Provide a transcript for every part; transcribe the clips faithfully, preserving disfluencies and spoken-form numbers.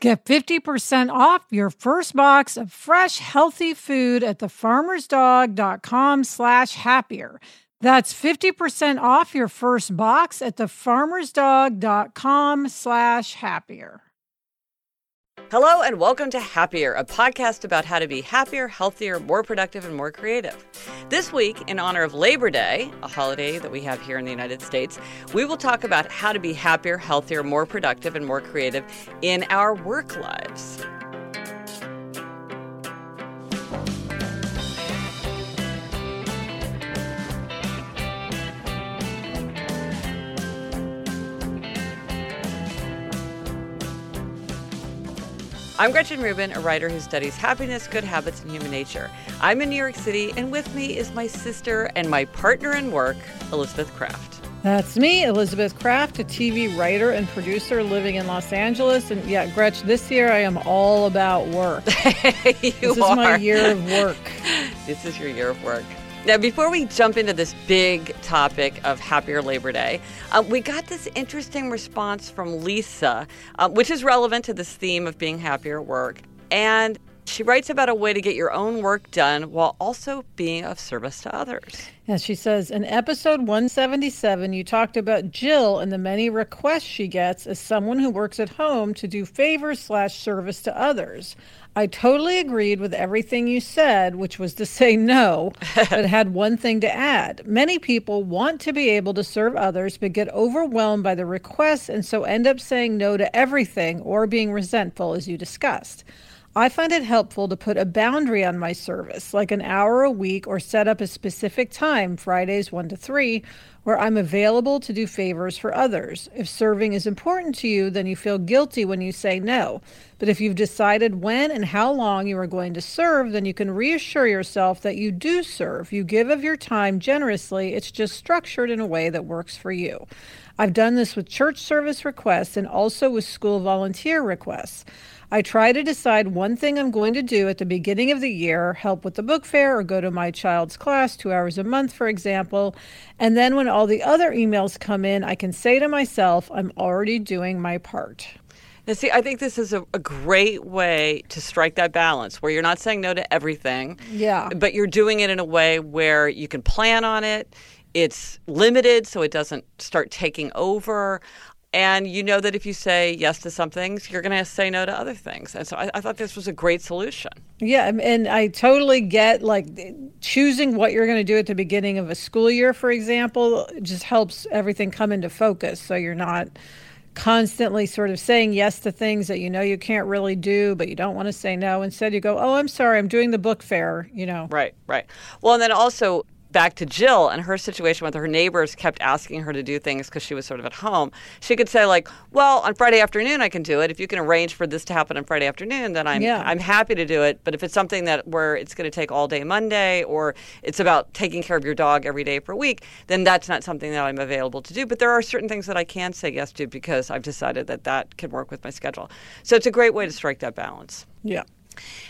Get fifty percent off your first box of fresh, healthy food at thefarmersdog.com slash happier. That's fifty percent off your first box at thefarmersdog.com slash happier. Hello and welcome to Happier, a podcast about how to be happier, healthier, more productive, and more creative. This week, in honor of Labor Day, a holiday that we have here in the United States, we will talk about how to be happier, healthier, more productive, and more creative in our work lives. I'm Gretchen Rubin, a writer who studies happiness, good habits, and human nature. I'm in New York City, and with me is my sister and my partner in work, Elizabeth Craft. That's me, Elizabeth Craft, a T V writer and producer living in Los Angeles. And yeah, Gretchen, this year I am all about work. you this is are. my year of work. This is your year of work. Now, before we jump into this big topic of Happier Labor Day, uh, we got this interesting response from Lisa, uh, which is relevant to this theme of being happier at work. And she writes about a way to get your own work done while also being of service to others. And she says, in episode one seventy-seven, you talked about Jill and the many requests she gets as someone who works at home to do favors slash service to others. I totally agreed with everything you said, which was to say no, but had one thing to add. Many people want to be able to serve others, but get overwhelmed by the requests and so end up saying no to everything or being resentful, as you discussed. I find it helpful to put a boundary on my service, like an hour a week, or set up a specific time, Fridays one to three, where I'm available to do favors for others. If serving is important to you, then you feel guilty when you say no. But if you've decided when and how long you are going to serve, then you can reassure yourself that you do serve. You give of your time generously. It's just structured in a way that works for you. I've done this with church service requests and also with school volunteer requests. I try to decide one thing I'm going to do at the beginning of the year, help with the book fair or go to my child's class two hours a month, for example. And then when all the other emails come in, I can say to myself, I'm already doing my part. Now, see, I think this is a, a great way to strike that balance where you're not saying no to everything, yeah, but you're doing it in a way where you can plan on it. It's limited so it doesn't start taking over. And you know that if you say yes to some things, you're going to say no to other things. And so I, I thought this was a great solution. Yeah, and I totally get, like, choosing what you're going to do at the beginning of a school year, for example, just helps everything come into focus. So you're not constantly sort of saying yes to things that you know you can't really do, but you don't want to say no. Instead, you go, oh, I'm sorry, I'm doing the book fair, you know. Right, right. Well, and then also, back to Jill and her situation with her neighbors kept asking her to do things because she was sort of at home. She could say, like, well, on Friday afternoon I can do it. If you can arrange for this to happen on Friday afternoon, then I'm yeah. I'm happy to do it. But if it's something that where it's going to take all day Monday or it's about taking care of your dog every day for a week, then that's not something that I'm available to do. But there are certain things that I can say yes to because I've decided that that can work with my schedule. So it's a great way to strike that balance. Yeah.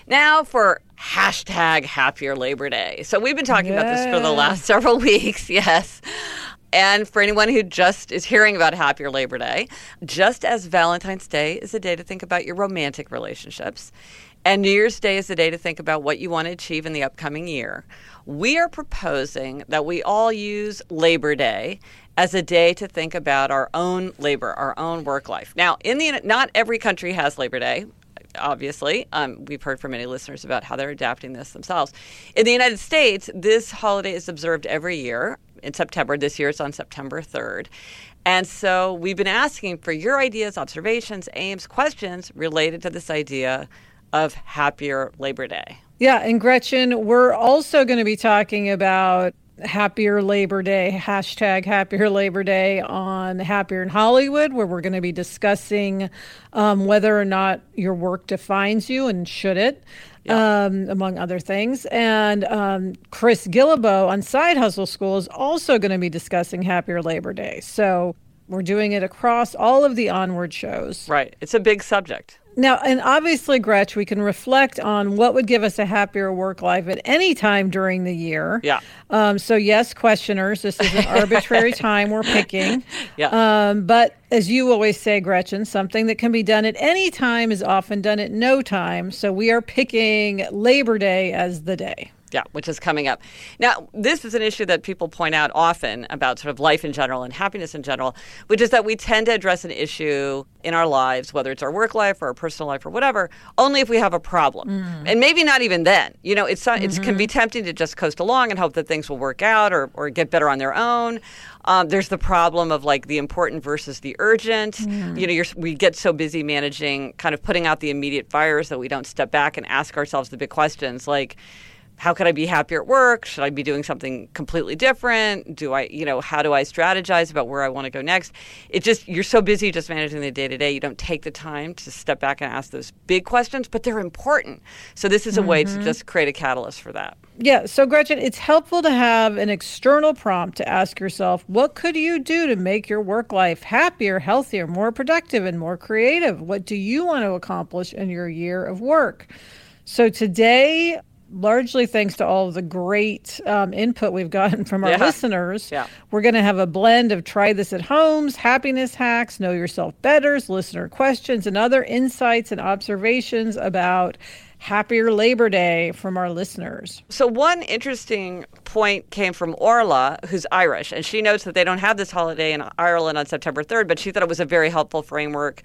Now for hashtag Happier Labor Day. So we've been talking yeah. about this for the last several weeks, yes. And for anyone who just is hearing about Happier Labor Day, just as Valentine's Day is a day to think about your romantic relationships, and New Year's Day is the day to think about what you want to achieve in the upcoming year, we are proposing that we all use Labor Day as a day to think about our own labor, our own work life. Now, in the not every country has Labor Day, obviously. Um, we've heard from many listeners about how they're adapting this themselves. In the United States, this holiday is observed every year in September. This year it's on September third. And so we've been asking for your ideas, observations, aims, questions related to this idea of Happier Labor Day. Yeah, and Gretchen, we're also going to be talking about Happier Labor Day, hashtag Happier Labor Day on Happier in Hollywood, where we're going to be discussing um, whether or not your work defines you and should it, yeah. um, among other things. And um, Chris Guillebeau on Side Hustle School is also going to be discussing Happier Labor Day. So we're doing it across all of the Onward shows. Right. It's a big subject. Now, and obviously, Gretch, we can reflect on what would give us a happier work life at any time during the year. Yeah. Um, so, yes, questioners, this is an arbitrary time we're picking. Yeah. Um, but as you always say, Gretchen, something that can be done at any time is often done at no time. So we are picking Labor Day as the day. Yeah, which is coming up. Now, this is an issue that people point out often about sort of life in general and happiness in general, which is that we tend to address an issue in our lives, whether it's our work life or our personal life or whatever, only if we have a problem. Mm. And maybe not even then. You know, it's not, mm-hmm. it can be tempting to just coast along and hope that things will work out or, or get better on their own. Um, there's the problem of like the important versus the urgent. Mm. You know, you're, we get so busy managing, kind of putting out the immediate fires that we don't step back and ask ourselves the big questions like, how could I be happier at work? Should I be doing something completely different? Do I, you know, how do I strategize about where I want to go next? It just, you're so busy just managing the day to day, you don't take the time to step back and ask those big questions, but they're important. So this is a mm-hmm. way to just create a catalyst for that. Yeah. So Gretchen, it's helpful to have an external prompt to ask yourself, what could you do to make your work life happier, healthier, more productive, and more creative? What do you want to accomplish in your year of work? So today, largely thanks to all of the great um, input we've gotten from our yeah. listeners, yeah. we're going to have a blend of try this at homes, happiness hacks, know yourself betters, listener questions, and other insights and observations about Happier Labor Day from our listeners. So one interesting point came from Orla, who's Irish, and she notes that they don't have this holiday in Ireland on September third, but she thought it was a very helpful framework.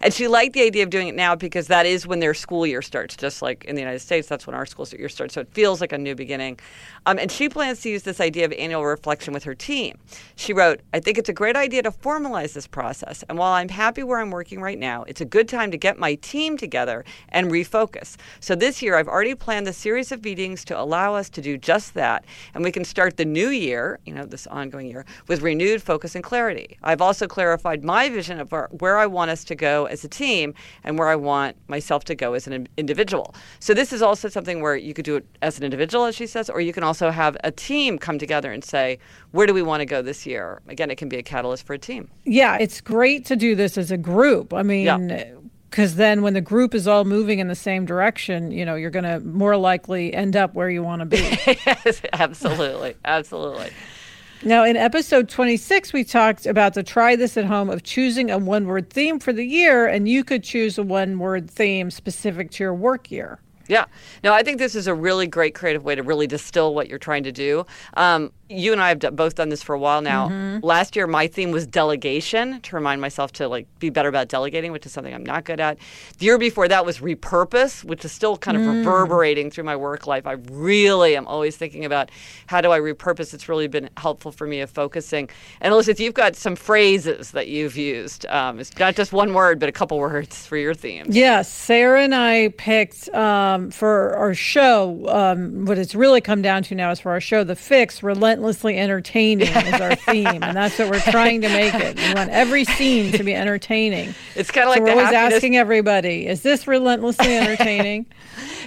And she liked the idea of doing it now because that is when their school year starts, just like in the United States, that's when our school year starts. So it feels like a new beginning. Um, and she plans to use this idea of annual reflection with her team. She wrote, I think it's a great idea to formalize this process. And while I'm happy where I'm working right now, it's a good time to get my team together and refocus. So this year, I've already planned a series of meetings to allow us to do just that. And we can start the new year, you know, this ongoing year, with renewed focus and clarity. I've also clarified my vision of our, where I want us to go as a team and where I want myself to go as an individual. So this is also something where you could do it as an individual, as she says, or you can also have a team come together and say, where do we want to go this year? Again, it can be a catalyst for a team. Yeah, it's great to do this as a group. I mean, yeah. Because then when the group is all moving in the same direction, you know, you're going to more likely end up where you want to be. Yes, absolutely. Absolutely. Now, in episode twenty-six, we talked about the try this at home of choosing a one-word theme for the year, and you could choose a one-word theme specific to your work year. Yeah. No, I think this is a really great creative way to really distill what you're trying to do. Um, you and I have d- both done this for a while now. Mm-hmm. Last year, my theme was delegation, to remind myself to like be better about delegating, which is something I'm not good at. The year before that was repurpose, which is still kind of mm. reverberating through my work life. I really am always thinking about how do I repurpose. It's really been helpful for me of focusing. And Elizabeth, you've got some phrases that you've used. Um, it's not just one word, but a couple words for your themes. Yes. Yeah, Sarah and I picked... Um, for our show, um, what it's really come down to now is for our show, The Fix, relentlessly entertaining is our theme. And that's what we're trying to make it. We want every scene to be entertaining. It's kind of so like we're the always happiness... asking everybody, is this relentlessly entertaining?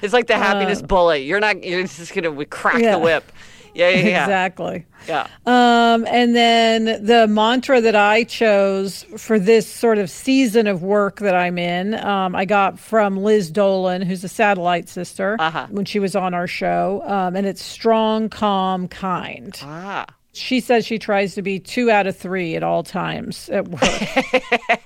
It's like the happiness uh, bully. You're not, you're just going to crack yeah. the whip. Yeah, yeah, yeah. Exactly. Yeah. Um, and then the mantra that I chose for this sort of season of work that I'm in, um, I got from Liz Dolan, who's a satellite sister, uh-huh. when she was on our show. Um, and it's strong, calm, kind. Ah. She says she tries to be two out of three at all times at work.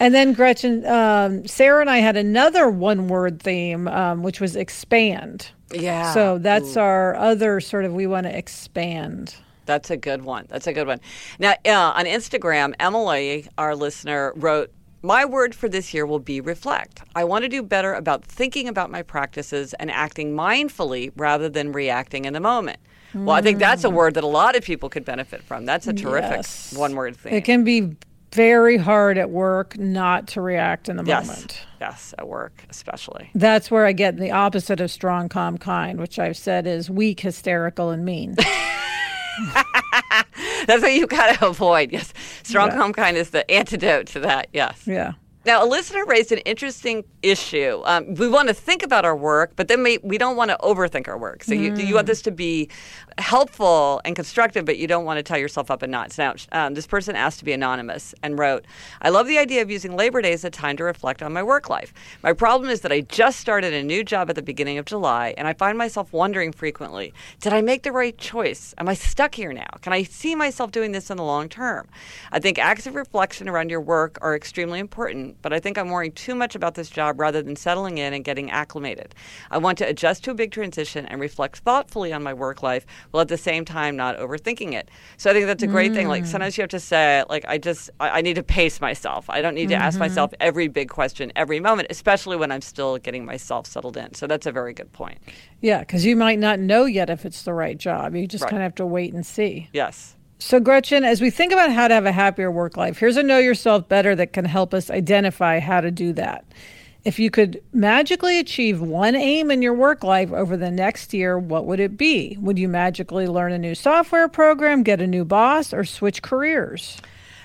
And then Gretchen, um, Sarah and I had another one-word theme, um, which was expand. Yeah. So that's Ooh. Our other sort of, we want to expand. That's a good one. That's a good one. Now, uh, on Instagram, Emily, our listener, wrote, "My word for this year will be reflect. I want to do better about thinking about my practices and acting mindfully rather than reacting in the moment." Mm. Well, I think that's a word that a lot of people could benefit from. That's a terrific yes. one-word theme. It can be very hard at work not to react in the yes. moment. Yes, at work especially. That's where I get the opposite of strong, calm, kind, which I've said is weak, hysterical, and mean. That's what you've got to avoid. Yes, strong, yeah. calm, kind is the antidote to that. Yes. Yeah. Now, a listener raised an interesting issue. Um, we want to think about our work, but then we, we don't want to overthink our work. So you, mm. you want this to be helpful and constructive, but you don't want to tie yourself up in knots. Now, um, this person asked to be anonymous and wrote, "I love the idea of using Labor Day as a time to reflect on my work life. My problem is that I just started a new job at the beginning of July, and I find myself wondering frequently, did I make the right choice? Am I stuck here now? Can I see myself doing this in the long term? I think acts of reflection around your work are extremely important, but I think I'm worrying too much about this job rather than settling in and getting acclimated. I want to adjust to a big transition and reflect thoughtfully on my work life while at the same time not overthinking it." So I think that's a great mm. thing. Like sometimes you have to say, like, I just, I, I need to pace myself. I don't need mm-hmm. to ask myself every big question every moment, especially when I'm still getting myself settled in. So that's a very good point. Yeah, because you might not know yet if it's the right job. You just right. kind of have to wait and see. Yes. So, Gretchen, as we think about how to have a happier work life, here's a Know Yourself Better that can help us identify how to do that. If you could magically achieve one aim in your work life over the next year, what would it be? Would you magically learn a new software program, get a new boss, or switch careers?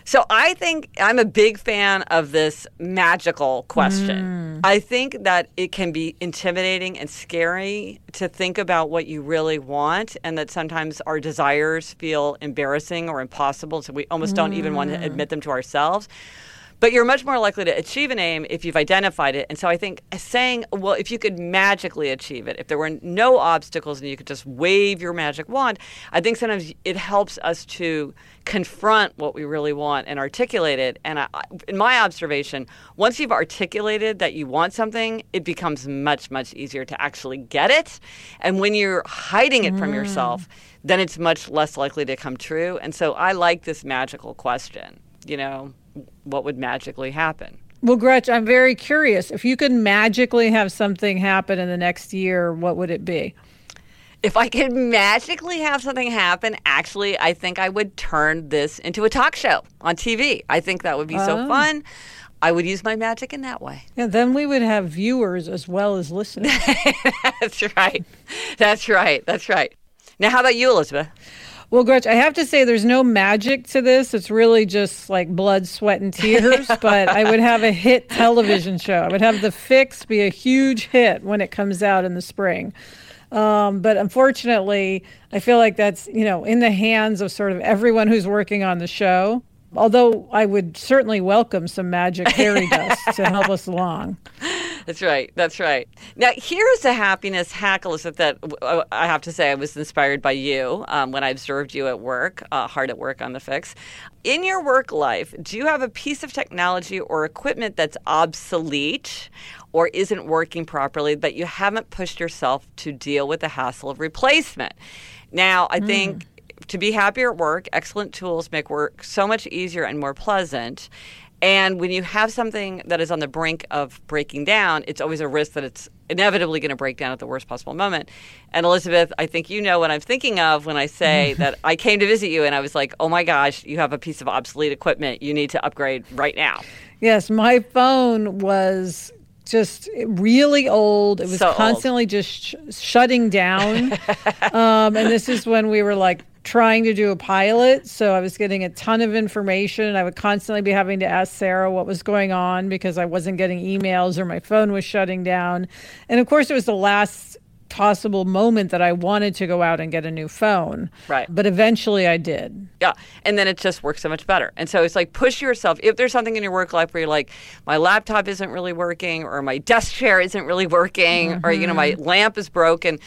So I think I'm a big fan of this magical question. Mm. I think that it can be intimidating and scary to think about what you really want, and that sometimes our desires feel embarrassing or impossible, so we almost mm. don't even want to admit them to ourselves. But you're much more likely to achieve an aim if you've identified it. And so I think saying, well, if you could magically achieve it, if there were no obstacles and you could just wave your magic wand, I think sometimes it helps us to confront what we really want and articulate it. And I, in my observation, once you've articulated that you want something, it becomes much, much easier to actually get it. And when you're hiding it mm. from yourself, then it's much less likely to come true. And so I like this magical question, you know. What would magically happen? Well, Gretchen, I'm very curious. If you could magically have something happen in the next year, what would it be? If I could magically have something happen, actually, I think I would turn this into a talk show on T V. I think that would be oh. so fun. I would use my magic in that way. Yeah, then we would have viewers as well as listeners. That's right. That's right. That's right. Now, how about you, Elizabeth? Well, Gretchen, I have to say there's no magic to this. It's really just like blood, sweat, and tears. But I would have a hit television show. I would have The Fix be a huge hit when it comes out in the spring. Um, but unfortunately, I feel like that's, you know, in the hands of sort of everyone who's working on the show. Although I would certainly welcome some magic fairy dust to help us along. That's right. That's right. Now, here's a happiness hack, Elizabeth, that I have to say I was inspired by you um, when I observed you at work, uh, hard at work on The Fix. In your work life, do you have a piece of technology or equipment that's obsolete or isn't working properly, but you haven't pushed yourself to deal with the hassle of replacement? Now, I mm. think to be happier at work, excellent tools make work so much easier and more pleasant. And when you have something that is on the brink of breaking down, it's always a risk that it's inevitably going to break down at the worst possible moment. And Elizabeth, I think you know what I'm thinking of when I say that I came to visit you and I was like, oh my gosh, you have a piece of obsolete equipment you need to upgrade right now. Yes, my phone was just really old. It was so constantly old. just sh- shutting down. um, and this is when we were like, trying to do a pilot, so I was getting a ton of information. I would constantly be having to ask Sarah what was going on because I wasn't getting emails or my phone was shutting down. And of course, it was the last possible moment that I wanted to go out and get a new phone. Right. But eventually I did. Yeah. And then it just works so much better. And so it's like push yourself. If there's something in your work life where you're like, my laptop isn't really working or my desk chair isn't really working mm-hmm. or, you know, my lamp is broken,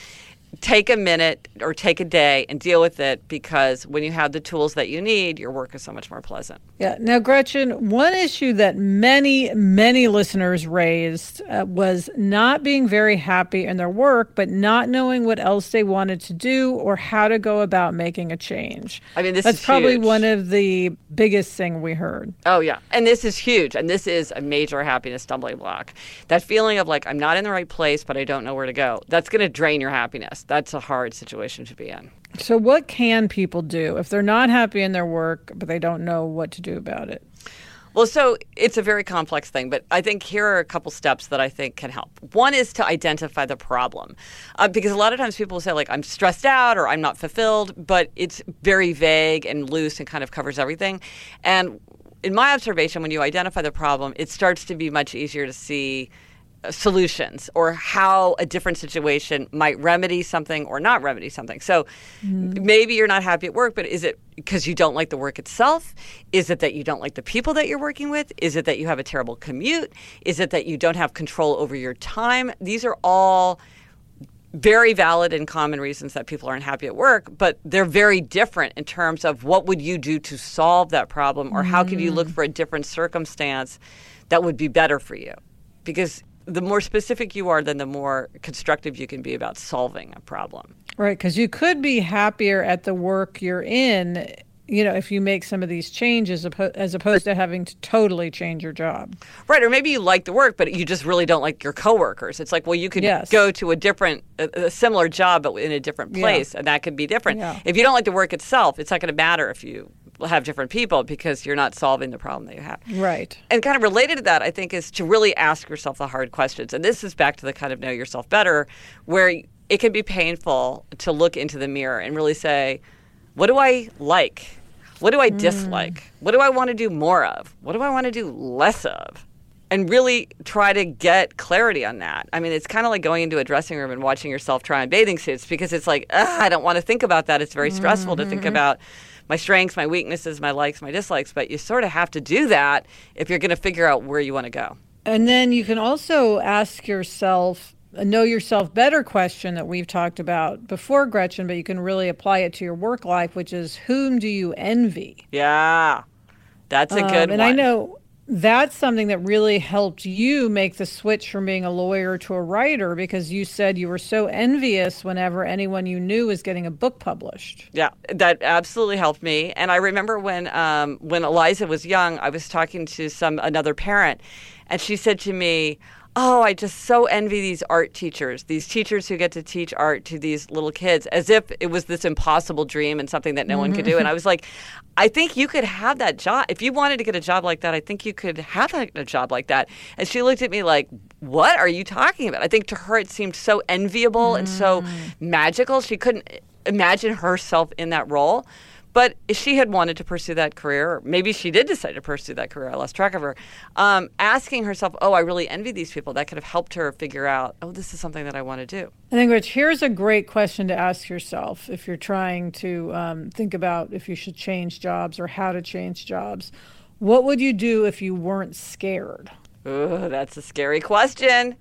take a minute or take a day and deal with it, because when you have the tools that you need, your work is so much more pleasant. Yeah. Now, Gretchen, one issue that many, many listeners raised uh, was not being very happy in their work, but not knowing what else they wanted to do or how to go about making a change. I mean, this That's is probably huge. One of the biggest thing we heard. Oh, yeah. And this is huge. And this is a major happiness stumbling block. That feeling of like, I'm not in the right place, but I don't know where to go. That's going to drain your happiness. That's a hard situation to be in. So what can people do if they're not happy in their work, but they don't know what to do about it? Well, so it's a very complex thing, but I think here are a couple steps that I think can help. One is to identify the problem, uh, because a lot of times people say, like, I'm stressed out or I'm not fulfilled, but it's very vague and loose and kind of covers everything. And in my observation, when you identify the problem, it starts to be much easier to see solutions or how a different situation might remedy something or not remedy something. So mm. maybe you're not happy at work, but is it because you don't like the work itself? Is it that you don't like the people that you're working with? Is it that you have a terrible commute? Is it that you don't have control over your time? These are all very valid and common reasons that people aren't happy at work, but they're very different in terms of what would you do to solve that problem, or mm. how could you look for a different circumstance that would be better for you? Because the more specific you are, then the more constructive you can be about solving a problem. Right, because you could be happier at the work you're in, you know, if you make some of these changes as opposed to having to totally change your job. Right, or maybe you like the work, but you just really don't like your coworkers. It's like, well, you could yes. go to a different, a similar job, but in a different place, yeah. and that could be different. Yeah. If you don't like the work itself, it's not going to matter if you have different people, because you're not solving the problem that you have. Right. And kind of related to that, I think, is to really ask yourself the hard questions. And this is back to the kind of know yourself better, where it can be painful to look into the mirror and really say, what do I like? What do I dislike? Mm. What do I want to do more of? What do I want to do less of? And really try to get clarity on that. I mean, it's kind of like going into a dressing room and watching yourself try on bathing suits, because it's like, I don't want to think about that. It's very stressful mm-hmm. to think about my strengths, my weaknesses, my likes, my dislikes, but you sort of have to do that if you're going to figure out where you want to go. And then you can also ask yourself a know yourself better question that we've talked about before, Gretchen, but you can really apply it to your work life, which is, whom do you envy? Yeah, that's a good um, and one. And I know that's something that really helped you make the switch from being a lawyer to a writer, because you said you were so envious whenever anyone you knew was getting a book published. Yeah, that absolutely helped me. And I remember when um, when Eliza was young, I was talking to some another parent, and she said to me, oh, I just so envy these art teachers, these teachers who get to teach art to these little kids, as if it was this impossible dream and something that no mm-hmm. one could do. And I was like, I think you could have that job. If you wanted to get a job like that, I think you could have a job like that. And she looked at me like, what are you talking about? I think to her it seemed so enviable mm. and so magical. She couldn't imagine herself in that role. But if she had wanted to pursue that career, or maybe she did decide to pursue that career, I lost track of her, um, asking herself, oh, I really envy these people, that could have helped her figure out, oh, this is something that I want to do. I think, Rich, here's a great question to ask yourself if you're trying to um, think about if you should change jobs or how to change jobs. What would you do if you weren't scared? Ooh, that's a scary question.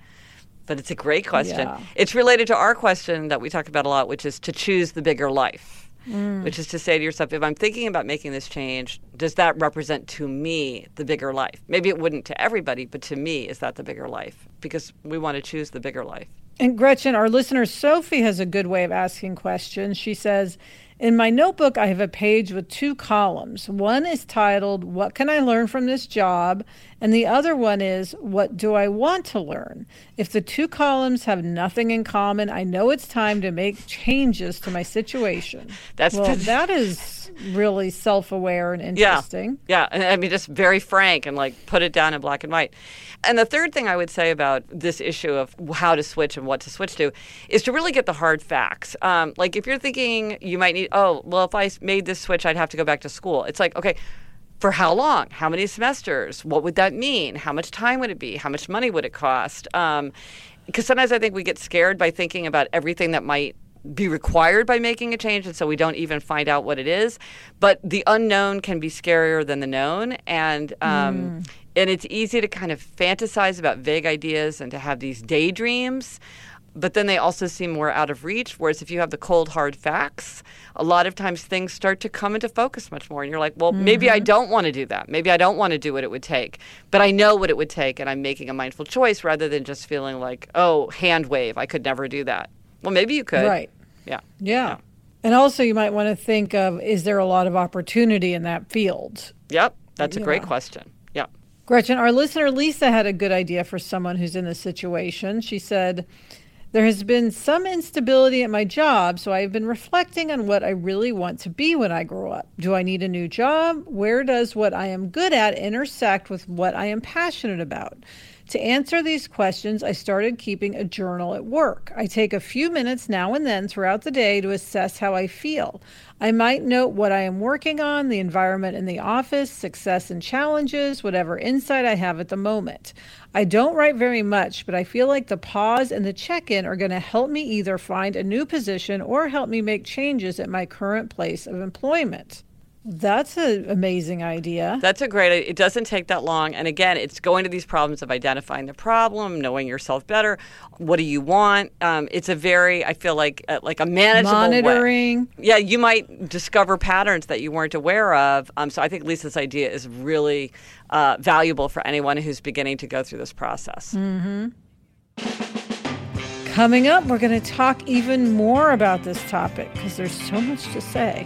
But it's a great question. Yeah. It's related to our question that we talk about a lot, which is to choose the bigger life. Mm. Which is to say to yourself, if I'm thinking about making this change, does that represent to me the bigger life? Maybe it wouldn't to everybody, but to me, is that the bigger life? Because we want to choose the bigger life. And Gretchen, our listener Sophie has a good way of asking questions. She says, in my notebook, I have a page with two columns. One is titled, what can I learn from this job? And the other one is, what do I want to learn? If the two columns have nothing in common, I know it's time to make changes to my situation. That's well, the... that is really self-aware and interesting. Yeah, yeah. I mean, just very frank and like put it down in black and white. And the third thing I would say about this issue of how to switch and what to switch to is to really get the hard facts. Um, like if you're thinking you might need, oh, well, if I made this switch, I'd have to go back to school. It's like, okay, for how long? How many semesters? What would that mean? How much time would it be? How much money would it cost? Um, because sometimes I think we get scared by thinking about everything that might be required by making a change, and so we don't even find out what it is. But the unknown can be scarier than the known, and um, mm. and it's easy to kind of fantasize about vague ideas and to have these daydreams. but then they also seem more out of reach. Whereas if you have the cold, hard facts, a lot of times things start to come into focus much more. And you're like, well, mm-hmm. maybe I don't want to do that. Maybe I don't want to do what it would take. But I know what it would take, and I'm making a mindful choice rather than just feeling like, oh, hand wave, I could never do that. Well, maybe you could. Right. Yeah. Yeah. yeah. And also you might want to think of, is there a lot of opportunity in that field? Yep. That's a great know. question. Yeah. Gretchen, our listener Lisa had a good idea for someone who's in this situation. She said, there has been some instability at my job, so I've been reflecting on what I really want to be when I grow up. Do I need a new job? Where does what I am good at intersect with what I am passionate about? To answer these questions, I started keeping a journal at work. I take a few minutes now and then throughout the day to assess how I feel. I might note what I am working on, the environment in the office, success and challenges, whatever insight I have at the moment. I don't write very much, but I feel like the pause and the check-in are going to help me either find a new position or help me make changes at my current place of employment. That's an amazing idea. That's a great idea. It doesn't take that long. And again, it's going to these problems of identifying the problem, knowing yourself better. What do you want? Um, it's a very, I feel like, uh, like a manageable Monitoring. way. Yeah, you might discover patterns that you weren't aware of. Um, so I think Lisa's idea is really uh, valuable for anyone who's beginning to go through this process. Mm-hmm. Coming up, we're going to talk even more about this topic because there's so much to say.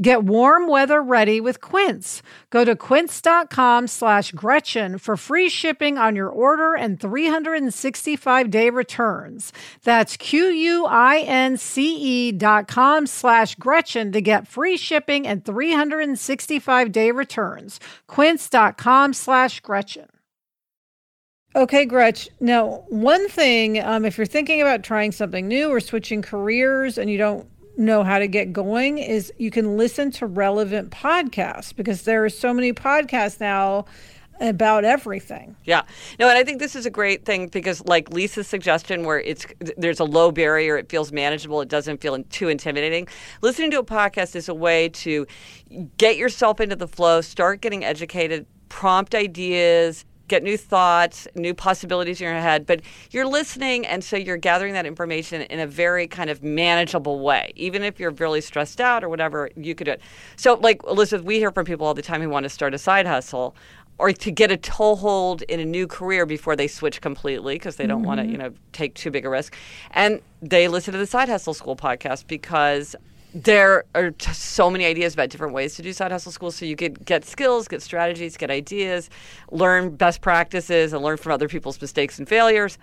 Get warm weather ready with Quince. Go to quince.com slash Gretchen for free shipping on your order and three sixty-five day returns. That's Q-U-I-N-C-E dot com slash Gretchen to get free shipping and three sixty-five day returns. Quince.com slash Gretchen. Okay, Gretch. Now, one thing, um, if you're thinking about trying something new or switching careers and you don't know how to get going, is you can listen to relevant podcasts, because there are so many podcasts now about everything. Yeah. No, and I think this is a great thing because, like Lisa's suggestion, where it's there's a low barrier, it feels manageable, it doesn't feel too intimidating. Listening to a podcast is a way to get yourself into the flow, start getting educated, prompt ideas, get new thoughts, new possibilities in your head, but you're listening, and so you're gathering that information in a very kind of manageable way. Even if you're really stressed out or whatever, you could do it. So, like, Elizabeth, we hear from people all the time who want to start a side hustle or to get a toehold in a new career before they switch completely because they don't mm-hmm. want to, you know, take too big a risk. And they listen to the Side Hustle School podcast because there are t- so many ideas about different ways to do Side Hustle School. So you could get skills, get strategies, get ideas, learn best practices, and learn from other people's mistakes and failures.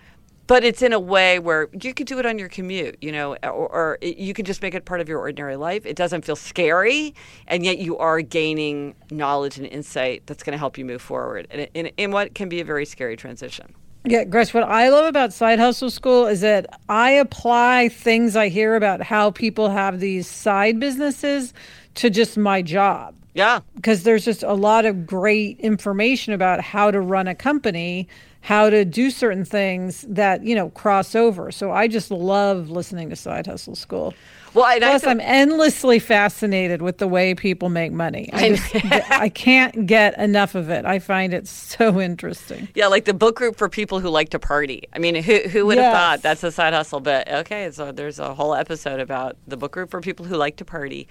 But it's in a way where you could do it on your commute, you know, or, or you can just make it part of your ordinary life. It doesn't feel scary, and yet you are gaining knowledge and insight that's going to help you move forward in, in, in what can be a very scary transition. Yeah, Gretch, what I love about Side Hustle School is that I apply things I hear about how people have these side businesses to just my job. Yeah. Because there's just a lot of great information about how to run a company, how to do certain things that, you know, cross over. So I just love listening to Side Hustle School. Well, and Plus, I feel- I'm endlessly fascinated with the way people make money. I, just, I can't get enough of it. I find it so interesting. Yeah, like the book group for people who like to party. I mean, who who would yes. have thought that's a side hustle? But okay, so there's a whole episode about the book group for people who like to party.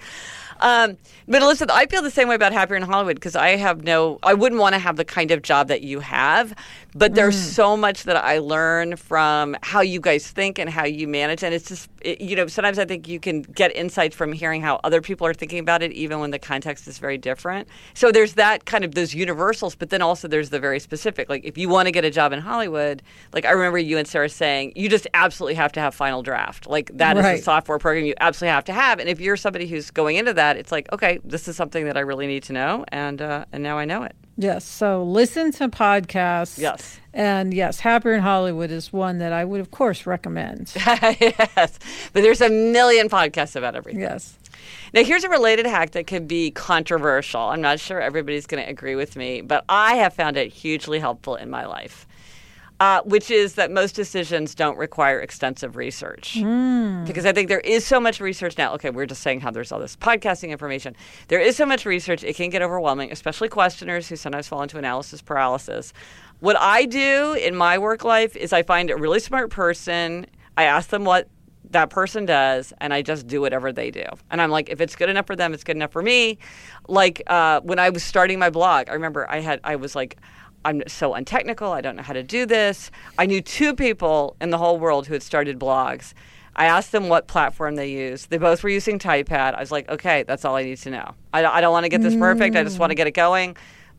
Um, but listen, I feel the same way about Happier in Hollywood, because I have no, I wouldn't want to have the kind of job that you have. But there's mm. so much that I learn from how you guys think and how you manage. And it's just, it, you know, sometimes I think you can get insights from hearing how other people are thinking about it, even when the context is very different. So there's that kind of those universals, but then also there's the very specific. Like, if you want to get a job in Hollywood, like I remember you and Sarah saying, you just absolutely have to have Final Draft. Like, that right. is a software program you absolutely have to have. And if you're somebody who's going into that, it's like, okay, this is something that I really need to know. And, uh, and now I know it. Yes. So listen to podcasts. Yes. And yes, Happier in Hollywood is one that I would, of course, recommend. Yes. But there's a million podcasts about everything. Yes. Now, here's a related hack that can be controversial. I'm not sure everybody's going to agree with me, but I have found it hugely helpful in my life. Uh, which is that most decisions don't require extensive research. Mm. Because I think there is so much research now. Okay, we're just saying how there's all this podcasting information. There is so much research, it can get overwhelming, especially questioners who sometimes fall into analysis paralysis. What I do in my work life is I find a really smart person, I ask them what that person does, and I just do whatever they do. And I'm like, if it's good enough for them, it's good enough for me. Like uh, when I was starting my blog, I remember I had I was like, I'm so untechnical. I don't know how to do this. I knew two people in the whole world who had started blogs. I asked them what platform they used. They both were using TypePad. I was like, okay, that's all I need to know. I, I don't want to get this perfect. I just want to get it going.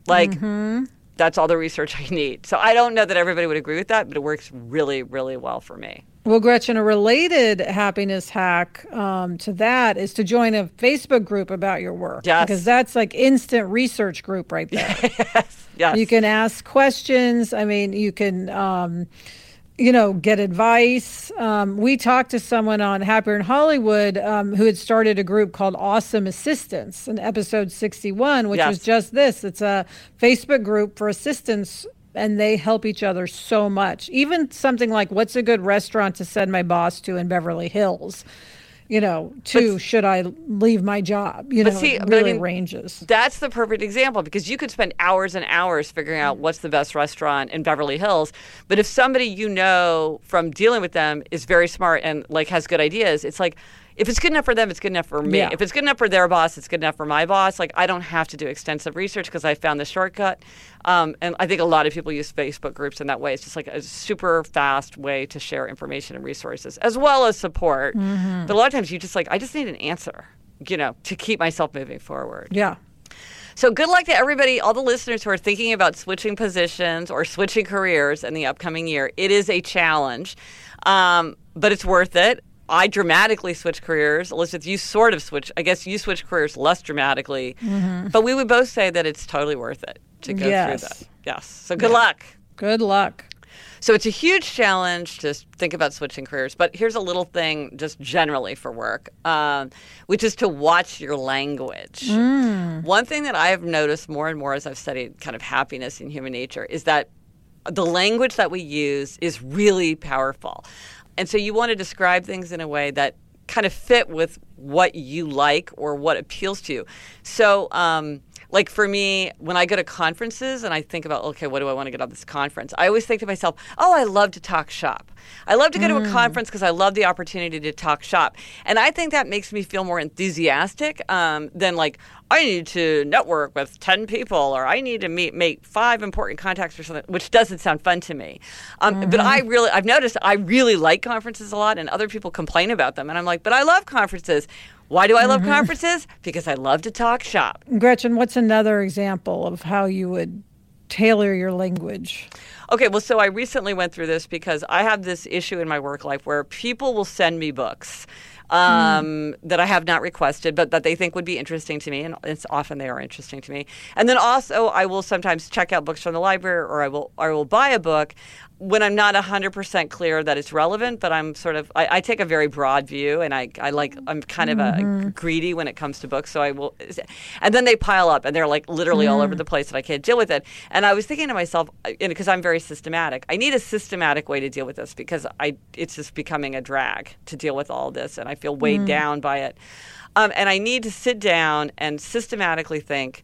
Like, mm-hmm. that's all the research I need. So I don't know that everybody would agree with that, but it works really, really well for me. Well, Gretchen, a related happiness hack um, to that is to join a Facebook group about your work. Yes. Because that's like instant research group right there. Yes. Yes. You can ask questions. I mean, you can, um, you know, get advice. Um, we talked to someone on Happier in Hollywood um, who had started a group called Awesome Assistants in episode sixty-one, which yes. was just this. It's a Facebook group for assistants. And they help each other so much. Even something like, what's a good restaurant to send my boss to in Beverly Hills? You know, to but, should I leave my job? You know, see, it really I mean, ranges. That's the perfect example, because you could spend hours and hours figuring out what's the best restaurant in Beverly Hills. But if somebody you know from dealing with them is very smart and like has good ideas, it's like, if it's good enough for them, it's good enough for me. Yeah. If it's good enough for their boss, it's good enough for my boss. Like, I don't have to do extensive research because I found the shortcut. Um, and I think a lot of people use Facebook groups in that way. It's just like a super fast way to share information and resources, as well as support. Mm-hmm. But a lot of times you just like, I just need an answer, you know, to keep myself moving forward. Yeah. So good luck to everybody, all the listeners who are thinking about switching positions or switching careers in the upcoming year. It is a challenge, um, but it's worth it. I dramatically switch careers. Elizabeth, you sort of switch. I guess you switch careers less dramatically. Mm-hmm. But we would both say that it's totally worth it to go yes. through that. Yes. So good yeah. luck. Good luck. So it's a huge challenge to think about switching careers. But here's a little thing just generally for work, um, which is to watch your language. Mm. One thing that I have noticed more and more as I've studied kind of happiness and human nature is that the language that we use is really powerful. And so you want to describe things in a way that kind of fit with what you like or what appeals to you. So um, like for me, when I go to conferences and I think about, okay, what do I want to get out of this conference? I always think to myself, oh, I love to talk shop. I love to go mm. to a conference because I love the opportunity to talk shop. And I think that makes me feel more enthusiastic um, than like, I need to network with ten people, or I need to meet, make five important contacts or something, which doesn't sound fun to me. Um, mm-hmm. But I really, I've noticed I really like conferences a lot, and other people complain about them. And I'm like, but I love conferences. Why do I love mm-hmm. conferences? Because I love to talk shop. Gretchen, what's another example of how you would tailor your language? Okay, well, so I recently went through this because I have this issue in my work life where people will send me books um, mm. that I have not requested, but that they think would be interesting to me, and it's often they are interesting to me. And then also I will sometimes check out books from the library, or I will, or I will buy a book when I'm not one hundred percent clear that it's relevant, but I'm sort of, I, I take a very broad view, and I, I like, I'm kind of mm-hmm. a greedy when it comes to books, so I will, and then they pile up, and they're like literally mm. all over the place, and I can't deal with it. And I was thinking to myself, because I'm very systematic, I need a systematic way to deal with this, because I, it's just becoming a drag to deal with all this, and I feel weighed mm. down by it. Um, and I need to sit down and systematically think,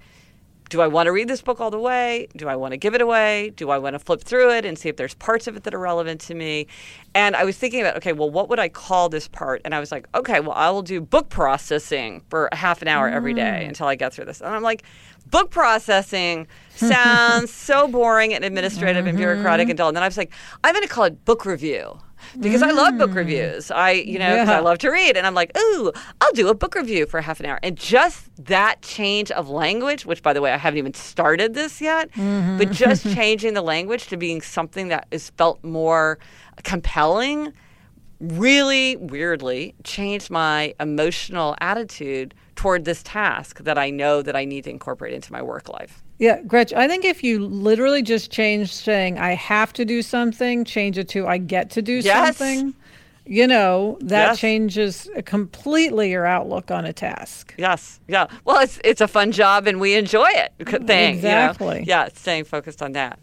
do I want to read this book all the way? Do I want to give it away? Do I want to flip through it and see if there's parts of it that are relevant to me? And I was thinking about, okay, well, what would I call this part? And I was like, okay, well, I will do book processing for half an hour every day until I get through this. And I'm like, book processing sounds so boring and administrative and bureaucratic and dull. And then I was like, I'm going to call it book review. Because mm. I love book reviews. I, you know, yeah. I love to read. And I'm like, ooh, I'll do a book review for half an hour. And just that change of language, which, by the way, I haven't even started this yet, mm-hmm. but just changing the language to being something that is felt more compelling really weirdly changed my emotional attitude toward this task that I know that I need to incorporate into my work life. Yeah, Gretchen, I think if you literally just change saying, I have to do something, change it to, I get to do yes. something, you know, that yes. changes completely your outlook on a task. Yes. Yeah. Well, it's it's a fun job and we enjoy it. Thing, exactly. You know? Yeah, staying focused on that.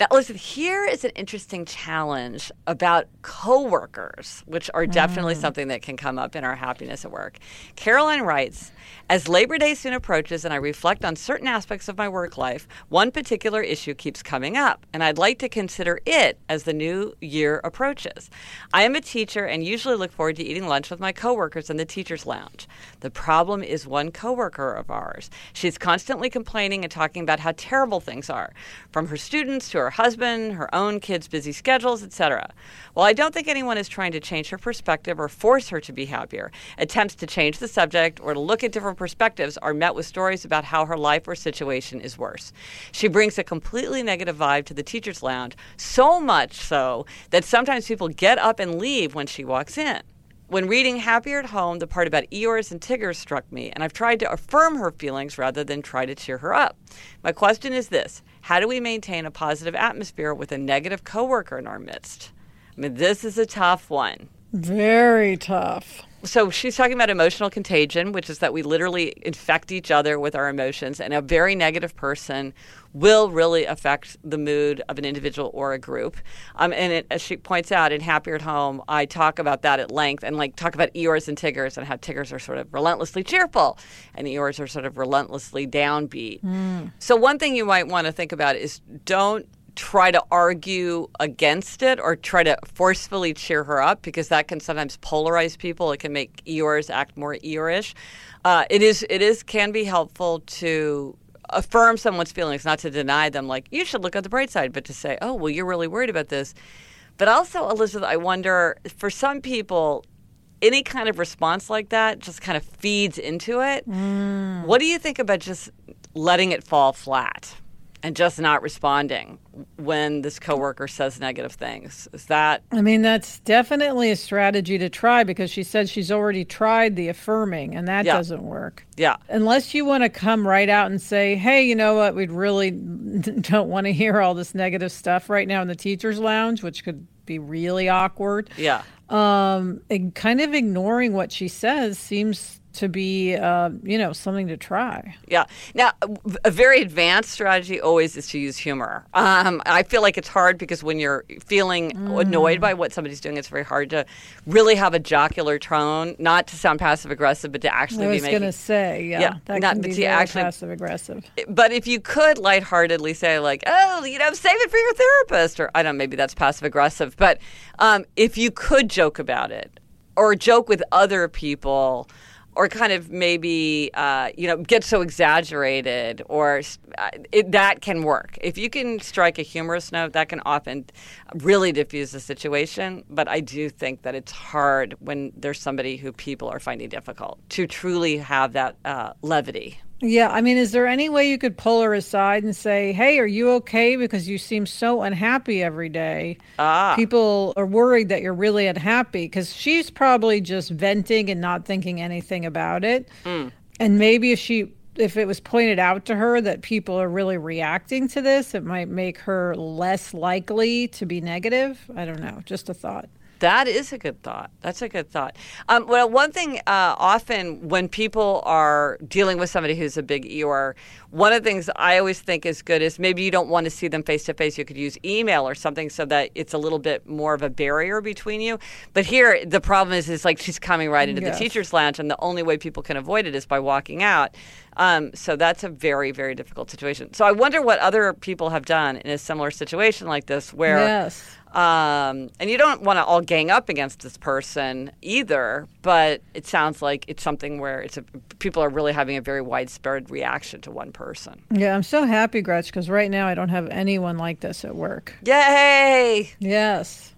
Now, listen, here is an interesting challenge about coworkers, which are definitely mm. something that can come up in our happiness at work. Caroline writes, as Labor Day soon approaches and I reflect on certain aspects of my work life, one particular issue keeps coming up, and I'd like to consider it as the new year approaches. I am a teacher and usually look forward to eating lunch with my coworkers in the teacher's lounge. The problem is one coworker of ours. She's constantly complaining and talking about how terrible things are, from her students to her husband, her own kids' busy schedules, et cetera. While I don't think anyone is trying to change her perspective or force her to be happier, attempts to change the subject or to look at different perspectives are met with stories about how her life or situation is worse. She brings a completely negative vibe to the teacher's lounge, so much so that sometimes people get up and leave when she walks in. When reading Happier at Home, the part about Eeyores and Tiggers struck me, and I've tried to affirm her feelings rather than try to cheer her up. My question is this: how do we maintain a positive atmosphere with a negative coworker in our midst? I mean, this is a tough one. Very tough. So she's talking about emotional contagion, which is that we literally infect each other with our emotions, and a very negative person will really affect the mood of an individual or a group. Um, and it, as she points out in Happier at Home, I talk about that at length and like talk about Eeyores and Tiggers and how Tiggers are sort of relentlessly cheerful and Eeyores are sort of relentlessly downbeat. Mm. So one thing you might want to think about is don't try to argue against it or try to forcefully cheer her up, because that can sometimes polarize people. It can make Eeyores act more Eeyore-ish. Uh, it is, it is, can be helpful to affirm someone's feelings, not to deny them, like, you should look at the bright side, but to say, oh, well, you're really worried about this. But also, Elizabeth, I wonder, for some people, any kind of response like that just kind of feeds into it. Mm. What do you think about just letting it fall flat? And just not responding when this coworker says negative things. Is that... I mean, that's definitely a strategy to try, because she said she's already tried the affirming, and that yeah. doesn't work. Yeah. Unless you want to come right out and say, hey, you know what, we really don't want to hear all this negative stuff right now in the teacher's lounge, which could be really awkward. Yeah. Um, and kind of ignoring what she says seems to be, uh, you know, something to try. Yeah. Now, a very advanced strategy always is to use humor. Um, I feel like it's hard because when you're feeling mm. annoyed by what somebody's doing, it's very hard to really have a jocular tone, not to sound passive-aggressive, but to actually be making... I was going to say, yeah, yeah, that not, can be very actually, passive-aggressive. But if you could lightheartedly say, like, oh, you know, save it for your therapist, or, I don't know, maybe that's passive-aggressive, but um, if you could joke about it, or joke with other people... or kind of maybe, uh, you know, get so exaggerated, or uh, it, that can work. If you can strike a humorous note, that can often really diffuse the situation. But I do think that it's hard when there's somebody who people are finding difficult to truly have that uh, levity. Yeah, I mean, is there any way you could pull her aside and say, hey, are you okay? Because you seem so unhappy every day. Ah. People are worried that you're really unhappy, because she's probably just venting and not thinking anything about it. Mm. And maybe if she, if it was pointed out to her that people are really reacting to this, it might make her less likely to be negative. I don't know. Just a thought. That is a good thought. That's a good thought. Um, well, one thing uh, often when people are dealing with somebody who's a big Eeyore, one of the things I always think is good is maybe you don't want to see them face-to-face. You could use email or something so that it's a little bit more of a barrier between you. But here, the problem is it's like she's coming right into yes. the teacher's lounge, and the only way people can avoid it is by walking out. Um, so that's a very, very difficult situation. So I wonder what other people have done in a similar situation like this where... Yes. Um, and you don't want to all gang up against this person either, but it sounds like it's something where it's a, people are really having a very widespread reaction to one person. Yeah, I'm so happy, Gretch, because right now I don't have anyone like this at work. Yay! Yes.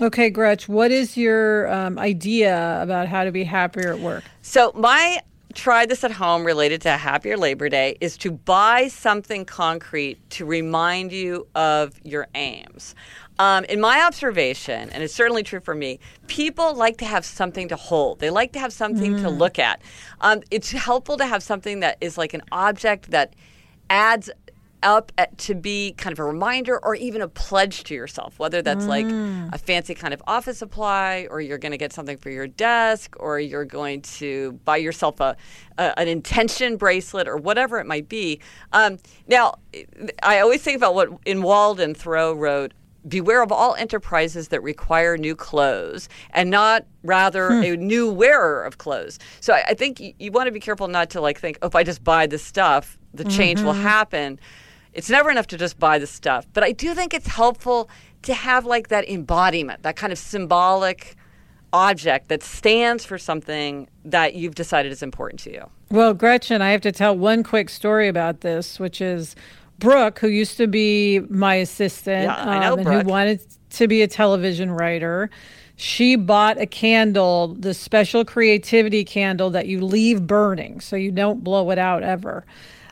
Okay, Gretch, what is your um, idea about how to be happier at work? So my try this at home related to Happier Labor Day is to buy something concrete to remind you of your aims. Um, in my observation, and it's certainly true for me, people like to have something to hold. They like to have something mm. to look at. Um, it's helpful to have something that is like an object that adds up at, to be kind of a reminder or even a pledge to yourself, whether that's mm. like a fancy kind of office supply, or you're going to get something for your desk, or you're going to buy yourself a, a an intention bracelet, or whatever it might be. Um, now, I always think about what in Walden Thoreau wrote, beware of all enterprises that require new clothes, and not rather hmm. a new wearer of clothes. So I, I think you, you want to be careful not to like think, oh, if I just buy this stuff, the change mm-hmm. will happen. It's never enough to just buy the stuff. But I do think it's helpful to have like that embodiment, that kind of symbolic object that stands for something that you've decided is important to you. Well, Gretchen, I have to tell one quick story about this, which is Brooke, who used to be my assistant, yeah, I know um, and Brooke. Who wanted to be a television writer. She bought a candle, the special creativity candle that you leave burning so you don't blow it out ever.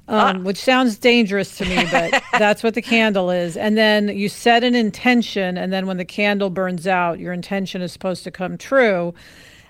Um, ah. Which sounds dangerous to me, but that's what the candle is. And then you set an intention, and then when the candle burns out, your intention is supposed to come true.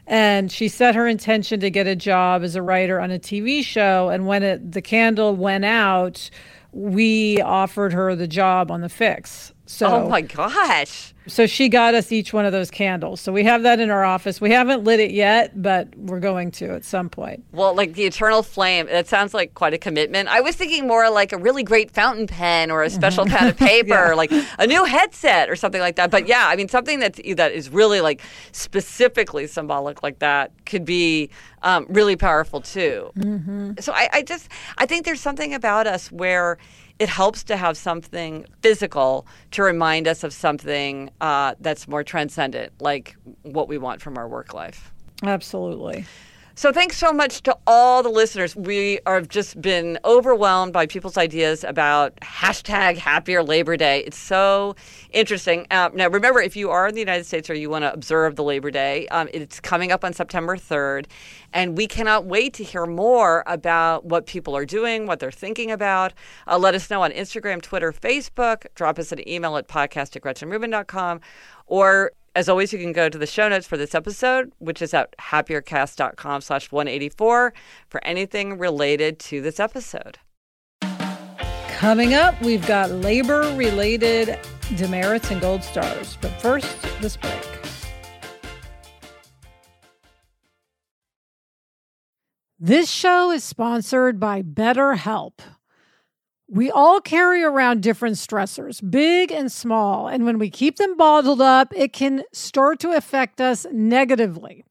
And she set her intention to get a job as a writer on a T V show. And when it, the candle went out, we offered her the job on The Fix. So, oh, my gosh. So she got us each one of those candles. So we have that in our office. We haven't lit it yet, but we're going to at some point. Well, like the eternal flame, that sounds like quite a commitment. I was thinking more like a really great fountain pen or a special mm-hmm. kind of paper, yeah. or like a new headset or something like that. But yeah, I mean, something that's, that is really like specifically symbolic like that could be um, really powerful too. Mm-hmm. So I, I just, I think there's something about us where it helps to have something physical to remind us of something uh, that's more transcendent, like what we want from our work life. Absolutely. So thanks so much to all the listeners. We have just been overwhelmed by people's ideas about hashtag Happier Labor Day. It's so interesting. Uh, now, remember, if you are in the United States or you want to observe the Labor Day, um, it's coming up on September third. And we cannot wait to hear more about what people are doing, what they're thinking about. Uh, let us know on Instagram, Twitter, Facebook. Drop us an email at podcast at Gretchen Rubin dot com. Or, as always, you can go to the show notes for this episode, which is at happiercast.com slash 184 for anything related to this episode. Coming up, we've got labor-related demerits and gold stars. But first, this break. This show is sponsored by BetterHelp. We all carry around different stressors, big and small, and when we keep them bottled up, it can start to affect us negatively.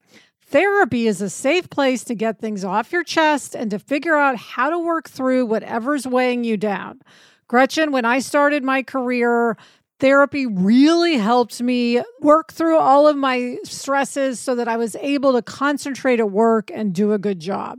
Therapy is a safe place to get things off your chest and to figure out how to work through whatever's weighing you down. Gretchen, when I started my career, Therapy really helped me work through all of my stresses so that I was able to concentrate at work and do a good job.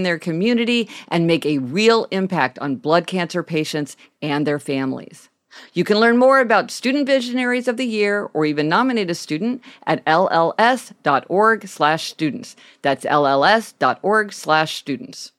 their community and make a real impact on blood cancer patients and their families. You can learn more about Student Visionaries of the Year or even nominate a student at lls.org slash students. That's lls.org slash students.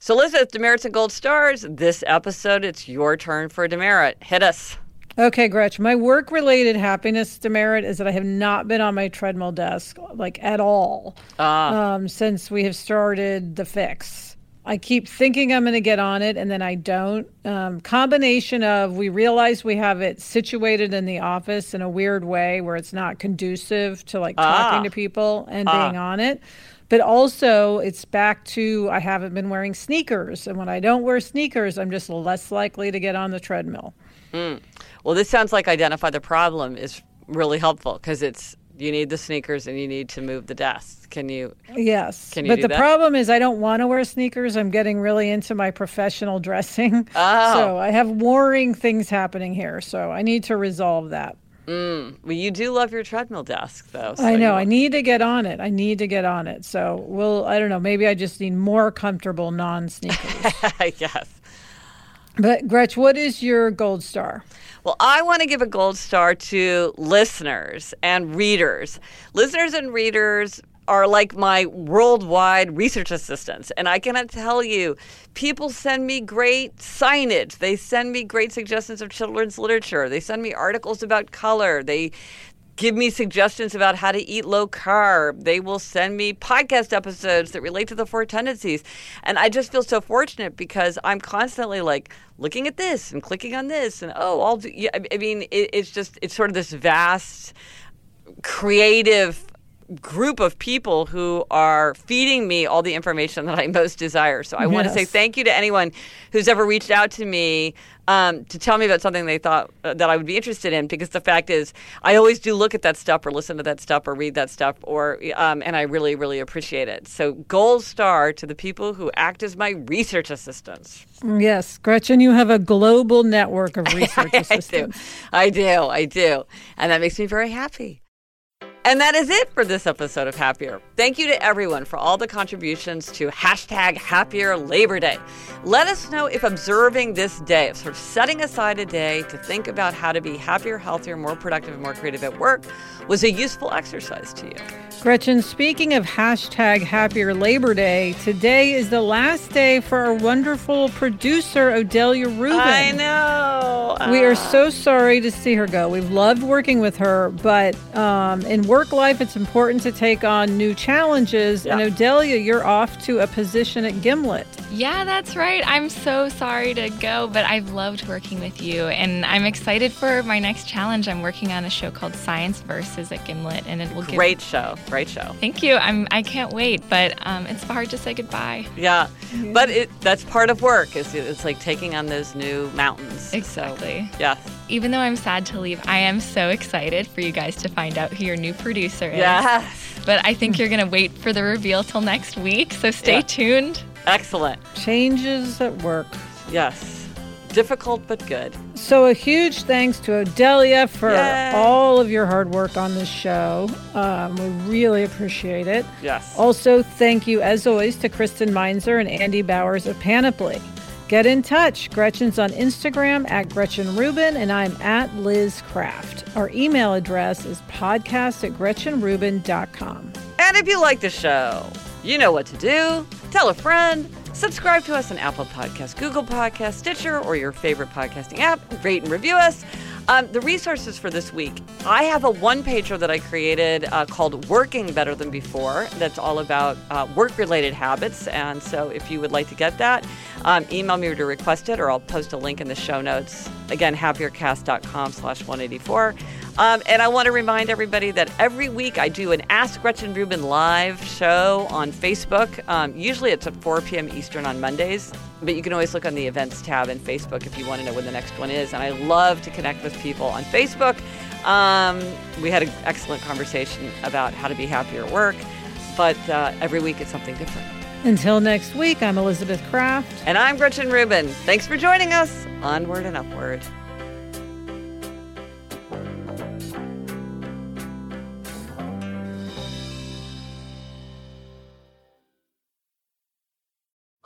So Liz, it's Demerits and Gold Stars. This episode, it's your turn for a demerit. Hit us. Okay, Gretch, my work-related happiness demerit is that I have not been on my treadmill desk, like, at all ah. um, since we have started The Fix. I keep thinking I'm going to get on it, and then I don't. Um, combination of we realize we have it situated in the office in a weird way where it's not conducive to, like, ah. talking to people and ah. being on it. But also, it's back to I haven't been wearing sneakers, and when I don't wear sneakers, I'm just less likely to get on the treadmill. Mm. Well, this sounds like Identify the Problem is really helpful because it's you need the sneakers and you need to move the desk. Can you? Yes. Can you but do the that? Problem is I don't want to wear sneakers. I'm getting really into my professional dressing. Oh. So I have warring things happening here. So I need to resolve that. Mm. Well, you do love your treadmill desk, though. So I know. I need to get on it. I need to get on it. So we'll, I don't know. Maybe I just need more comfortable non-sneakers. Yes. But, Gretch, what is your gold star? Well, I want to give a gold star to listeners and readers. Listeners and readers are like my worldwide research assistants. And I cannot tell you, people send me great signage. They send me great suggestions of children's literature. They send me articles about color. They give me suggestions about how to eat low carb. They will send me podcast episodes that relate to the four tendencies. And I just feel so fortunate because I'm constantly like looking at this and clicking on this. And, oh, I'll do, yeah, I mean, it, it's just, it's sort of this vast creative group of people who are feeding me all the information that I most desire. So I yes. want to say thank you to anyone who's ever reached out to me um, to tell me about something they thought uh, that I would be interested in, because the fact is I always do look at that stuff or listen to that stuff or read that stuff or um, and I really, really appreciate it. So gold star to the people who act as my research assistants. Yes, Gretchen, you have a global network of research I, assistants. I do. I do. I do. And that makes me very happy. And that is it for this episode of Happier. Thank you to everyone for all the contributions to hashtag Happier Labor Day. Let us know if observing this day, if sort of setting aside a day to think about how to be happier, healthier, more productive, and more creative at work was a useful exercise to you. Gretchen, speaking of hashtag Happier Labor Day, today is the last day for our wonderful producer, Odelia Rubin. I know. Uh... We are so sorry to see her go. We've loved working with her, but um, in work Work life, it's important to take on new challenges. Yeah. And Odelia, you're off to a position at Gimlet. Yeah, that's right. I'm so sorry to go, but I've loved working with you. And I'm excited for my next challenge. I'm working on a show called Science Versus at Gimlet. And it will give... Great show. Great show. Thank you. I'm, I can't wait, but um, it's hard to say goodbye. Yeah, yeah. But it, that's part of work. It's, it's like taking on those new mountains. Exactly. So, yeah. Even though I'm sad to leave, I am so excited for you guys to find out who your new producer is. Yes. but I think you're going to wait for the reveal till next week. So stay yeah. tuned. Excellent. Changes at work. Yes. Difficult, but good. So a huge thanks to Odelia for Yay. all of your hard work on this show. Um, we really appreciate it. Yes. Also, thank you, as always, to Kristen Meinzer and Andy Bowers of Panoply. Get in touch. Gretchen's on Instagram at Gretchen Rubin, and I'm at Liz Craft. Our email address is podcast at gretchen rubin dot com. And if you like the show, you know what to do. Tell a friend. Subscribe to us on Apple Podcasts, Google Podcasts, Stitcher, or your favorite podcasting app. Rate and review us. Um, the resources for this week. I have a one-pager that I created uh, called Working Better Than Before that's all about uh, work-related habits. And so if you would like to get that, um, email me to request it, or I'll post a link in the show notes. Again, happiercast dot com slash one eighty-four. Um, and I want to remind everybody that every week I do an Ask Gretchen Rubin live show on Facebook. Um, usually it's at four p.m. Eastern on Mondays, but you can always look on the events tab in Facebook if you want to know when the next one is. And I love to connect with people on Facebook. Um, we had an excellent conversation about how to be happier at work, but uh, every week it's something different. Until next week, I'm Elizabeth Craft. And I'm Gretchen Rubin. Thanks for joining us. Onward and upward.